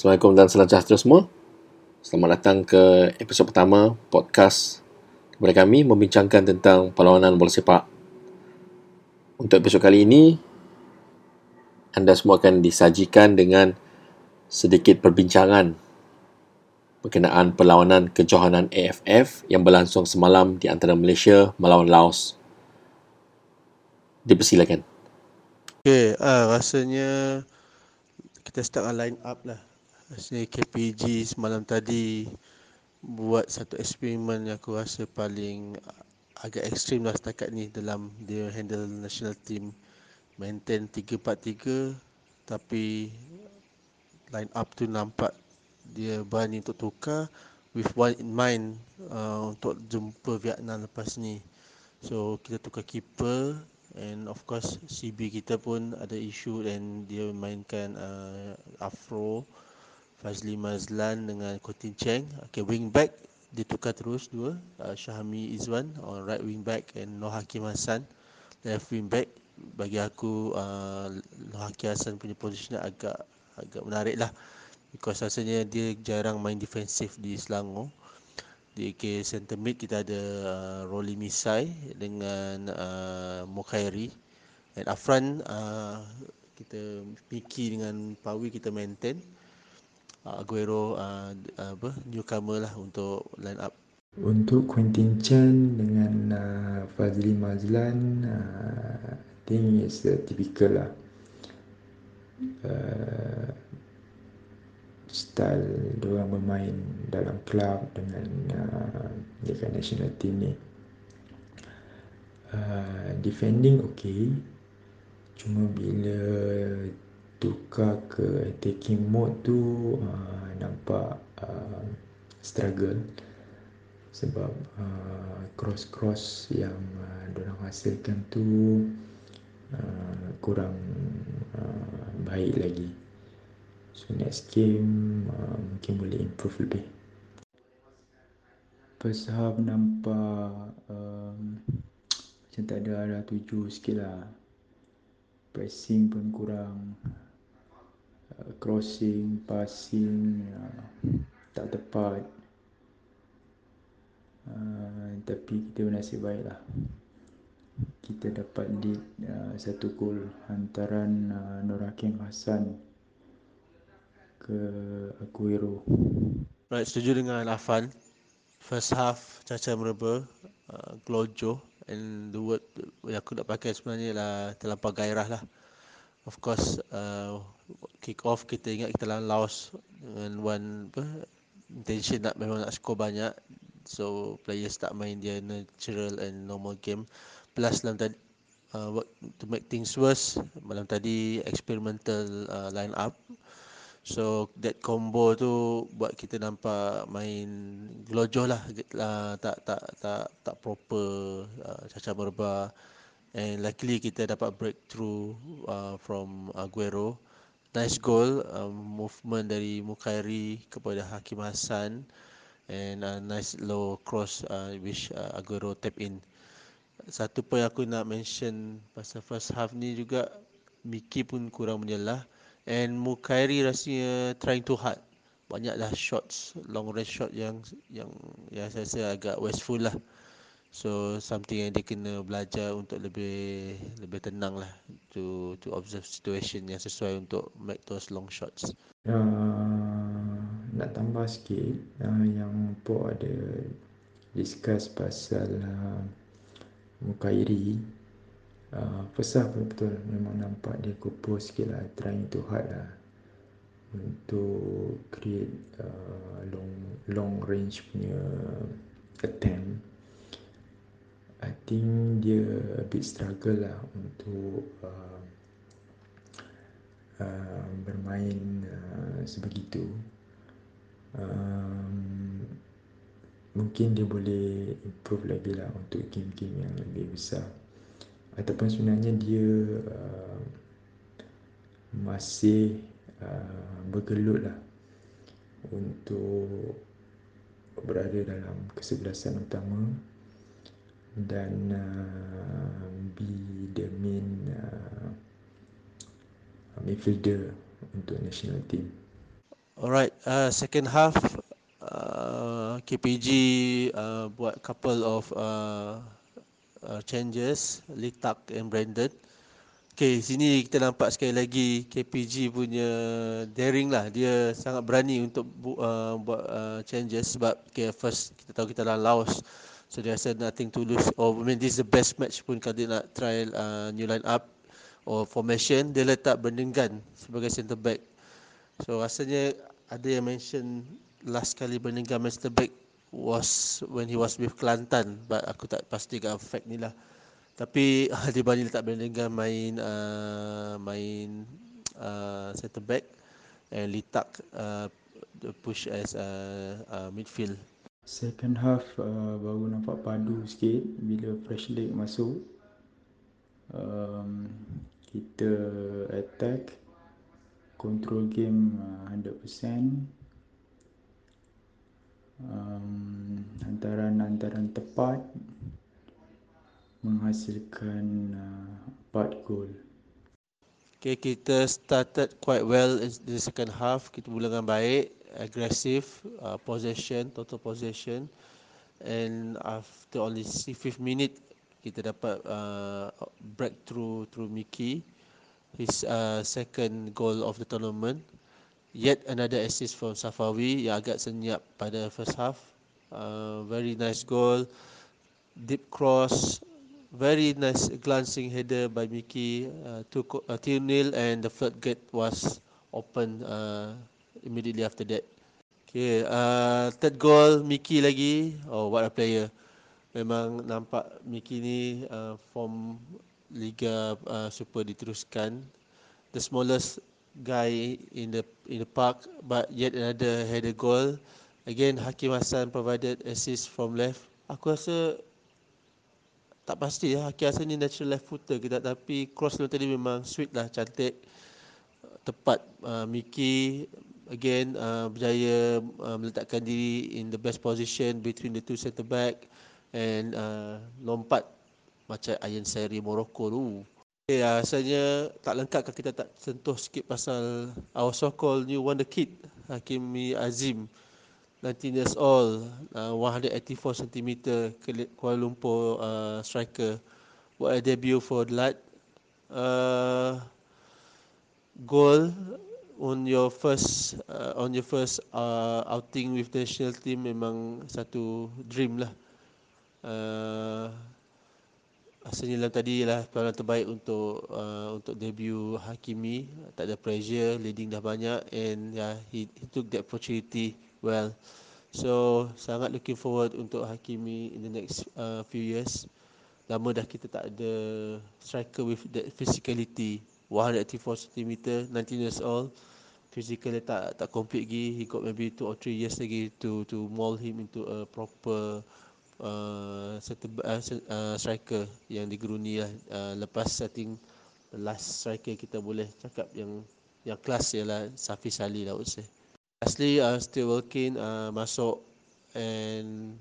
Assalamualaikum dan salam sejahtera semua. Selamat datang ke episod pertama podcast kepada kami membincangkan tentang perlawanan bola sepak. Untuk episod kali ini, anda semua akan disajikan dengan sedikit perbincangan berkenaan perlawanan kejohanan AFF yang berlangsung semalam di antara Malaysia melawan Laos. Dipersilakan. Okay, rasanya kita start line up lah. Rasanya KPG semalam tadi buat satu eksperimen yang aku rasa paling agak ekstrim lah setakat ni dalam dia handle national team. Maintain 3-4-3, tapi line up tu nampak dia berani untuk tukar with one in mind untuk jumpa Vietnam lepas ni. So kita tukar keeper. And of course CB kita pun ada isu dan dia mainkan Afro Fazli Mazlan dengan Kotin Cheng. Okay, wing back dia tukar terus dua, Syahami Izwan on right wing back and Noh Hakim Hasan left wing back. Bagi aku Noh Hakim Hasan punya position agak menarik lah, because rasanya dia jarang main defensif di Selangor. Di center mid kita ada Roli Misai dengan Mukhairi, dan Afran kita Miki dengan Pawi kita maintain. Aguero newcomer lah untuk line up. Untuk Quentin Chan dengan Fazli Mazlan, I think it's typical lah style diorang bermain dalam club dengan dekat national team ni. Defending okay, cuma bila tukar ke attacking mode tu nampak struggle, sebab cross-cross yang diorang hasilkan tu kurang baik lagi. So next game mungkin boleh improve lebih. First half nampak macam tak ada arah tuju sikit lah. Pressing pun kurang, crossing, passing tak tepat. Tapi kita bernasib baik lah, kita dapat lead satu gol hantaran Norakin Hasan ke Aguero. Right, setuju dengan Afan. First half caca meraba, glojo, and the word yang aku nak pakai sebenarnya ialah terlampau gairah lah. Of course kick off kita ingat kita lawan Laos dengan intention memang nak skor banyak. So players tak main dia natural and normal game. Plus dalam tadi to make things worse, malam tadi experimental line up. So that combo tu buat kita nampak main gelojoh lah, tak proper caca merba. And luckily kita dapat breakthrough from Aguero. Nice goal, movement dari Mukhairi kepada Hakim Hasan, and nice low cross which Aguero tap in. Satu pun aku nak mention pasal first half ni juga, Miki pun kurang menyelah. And Mukhairi rasanya trying too hard. Banyaklah shots, long range shot yang saya rasa agak wasteful lah. So something yang dia kena belajar untuk lebih tenang lah, to observe situation yang sesuai untuk make those long shots. Nak tambah sikit yang Pok ada discuss pasal Mukhairi. Pesah betul, memang nampak dia kupu sikit lah, trying too hard lah untuk create long range punya attempt. I think dia a bit struggle lah untuk bermain sebegitu. Mungkin dia boleh improve lagi lah untuk game-game yang lebih besar, ataupun sebenarnya dia masih bergelut lah untuk berada dalam kesebelasan utama dan be the main midfielder untuk national team. Alright, second half KPG buat couple of changes, Litak and Brendan. Okay, sini kita nampak sekali lagi KPG punya daring lah. Dia sangat berani untuk buat changes sebab okay, first kita tahu kita dalam Laos. So dia rasa nothing to lose. Or I mean this is the best match pun kalau dia nak try new line up or formation. Dia letak Brendan Gan sebagai centre back. So rasanya ada yang mention last kali Brendan Gan main centre back was when he was with Kelantan. But aku tak pastikan fact ni lah. Tapi dia bani letak Brendan Gan main center back and Litak push as midfield. Second half baru nampak padu sikit bila fresh leg masuk. Kita attack, control game 100%. Hantaran-hantaran tepat menghasilkan 4 gol. Okay, kita started quite well in the second half. Kita mula dengan baik, aggressive, possession, total possession. And after only 5th minute, kita dapat breakthrough through Miki. His second goal of the tournament. Yet another assist from Safawi yang agak senyap pada first half. Very nice goal, deep cross. Very nice glancing header by Miki to 2-0 and the floodgate was open immediately after that. Okay, third goal Miki lagi. Oh, what a player. Memang nampak Miki ni form Liga Super diteruskan. The smallest guy in the park but yet another header goal. Again Hakim Hasan provided assist from left. Aku rasa tak pasti lah, Hakim Hasan ni natural left footer kita, tapi cross dia tadi memang sweet lah, cantik, tepat. Miki again berjaya meletakkan diri in the best position between the two centre back and lompat macam Iron Seri Morocco tu. Okay, rasanya tak lengkap kalau kita tak sentuh sikit pasal our so-called new wonder kid Haqimi Azim, 19 years old, 184 cm, Kuala Lumpur striker. What a debut for LUT. Goal on your first outing with national team memang satu dream lah. Asalnya dalam tadi lah peluang terbaik untuk debut Haqimi. Tak ada pressure, leading dah banyak and yeah, he took that opportunity well. So sangat looking forward untuk Haqimi in the next few years. Lama dah kita tak ada striker with that physicality. 184 cm, 19 years old, physical dia tak complete lagi. He got maybe 2 or 3 years lagi to mold him into a proper striker yang digeruni lah. Lepas setting last striker kita boleh cakap yang kelas ialah Safi Salih lah, would say. Lastly, still working, masuk and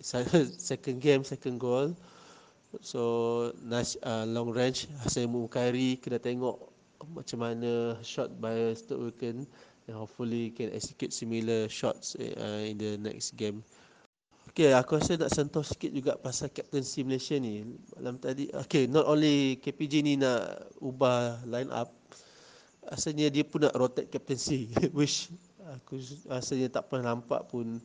second goal. So, nice long range. Hazem Ukari, kena tengok macam mana shot by Stoke weekend and hopefully can execute similar shots in the next game. Okay, aku rasa nak sentuh sikit juga pasal captaincy Malaysia ni. Malam tadi, okay, not only KPG ni nak ubah line up, rasanya dia pun nak rotate captaincy which aku rasanya tak pernah nampak pun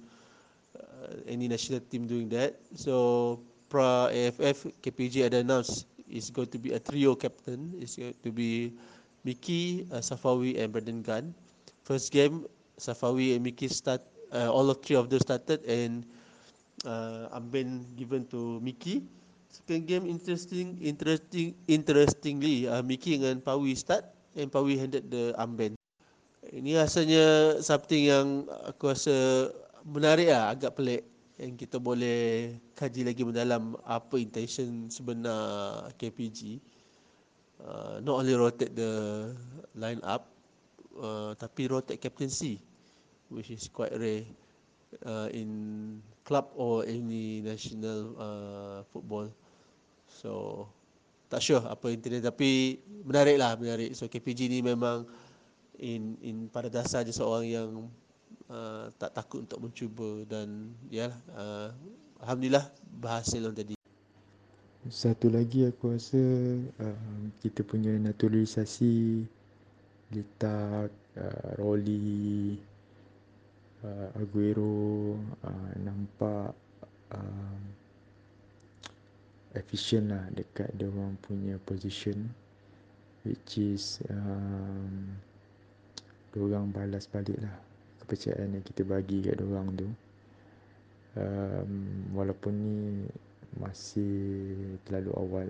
any national team doing that. So pra AFF, KPJ ada announce it's going to be a trio captain. It's going to be Miki, Safawi and Brendan Gan. First game Safawi and Miki start, all of three of them started and Amben given to Miki. Second game interestingly Miki dengan Pawi start and Pawi handed the armband. Ini rasanya something yang aku rasa menarik lah, agak pelik. Yang kita boleh kaji lagi mendalam apa intention sebenar KPG. Not only rotate the line up, tapi rotate captaincy, which is quite rare in club or any national football. So, tak sure apa intention tapi menarik lah, menarik. So KPG ni memang pada dasarnya seorang yang tak takut untuk mencuba, dan yalah, alhamdulillah berhasil tadi. Satu lagi aku rasa kita punya naturalisasi letak Roli, Aguero nampak efficient lah dekat dia orang punya position, which is dia orang balas balik lah kepercayaan yang kita bagi kat dia orang tu. Walaupun ni masih terlalu awal,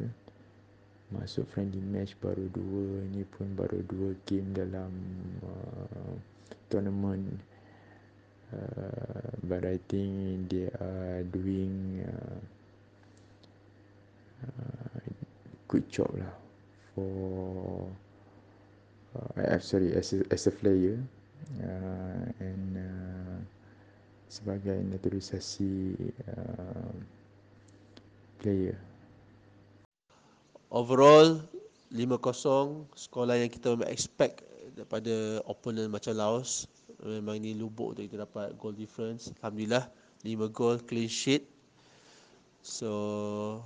masuk friendly match baru 2, ni pun baru 2 game dalam tournament, but I think they are doing good job lah for as a player and sebagai naturalisasi player. Overall 5-0, skor yang kita memang expect daripada opponent macam Laos. Memang ni lubuk untuk kita dapat goal difference. Alhamdulillah 5 gol, clean sheet. So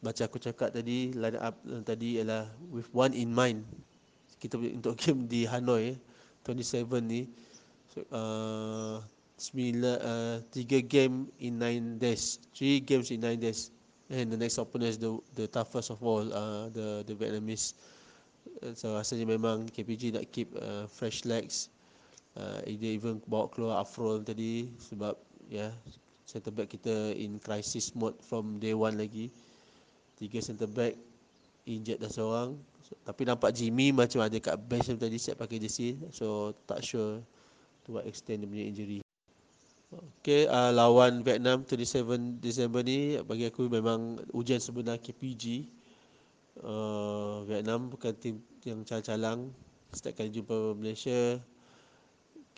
macam aku cakap tadi, line up tadi ialah with one in mind. Kita untuk game di Hanoi 27 ni, 3 game in 9 days. 3 games in 9 days. And the next opponent is the toughest of all, the Vietnamese. So rasanya memang KPG nak keep fresh legs. Dia even bawa keluar Afro tadi sebab ya, centre back kita in crisis mode from day one lagi. 3 centre back injured dah seorang. So, tapi nampak Jimmy macam ada kat bench tadi, siap pakai jersey. So tak sure to what extent dia punya injury. Okay, lawan Vietnam 27 Disember ni bagi aku memang ujian sebenar KPG. Vietnam bukan tim yang calang-calang. Setiap kali jumpa Malaysia,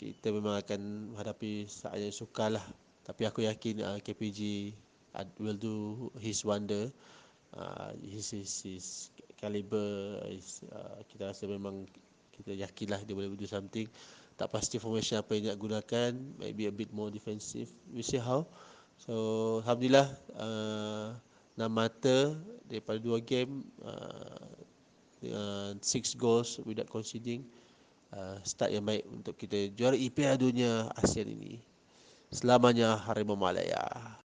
kita memang akan hadapi saat yang sukar lah. Tapi aku yakin KPG will do his wonder. His caliber, kita rasa memang kita yakinlah dia boleh do something. Tak pasti formation apa yang nak gunakan, maybe a bit more defensive, we see how. So alhamdulillah 6 mata daripada 2 game, 6 goals without conceding, start yang baik untuk kita juara EPL dunia ASEAN ini. Selamanya Harimau Malaya.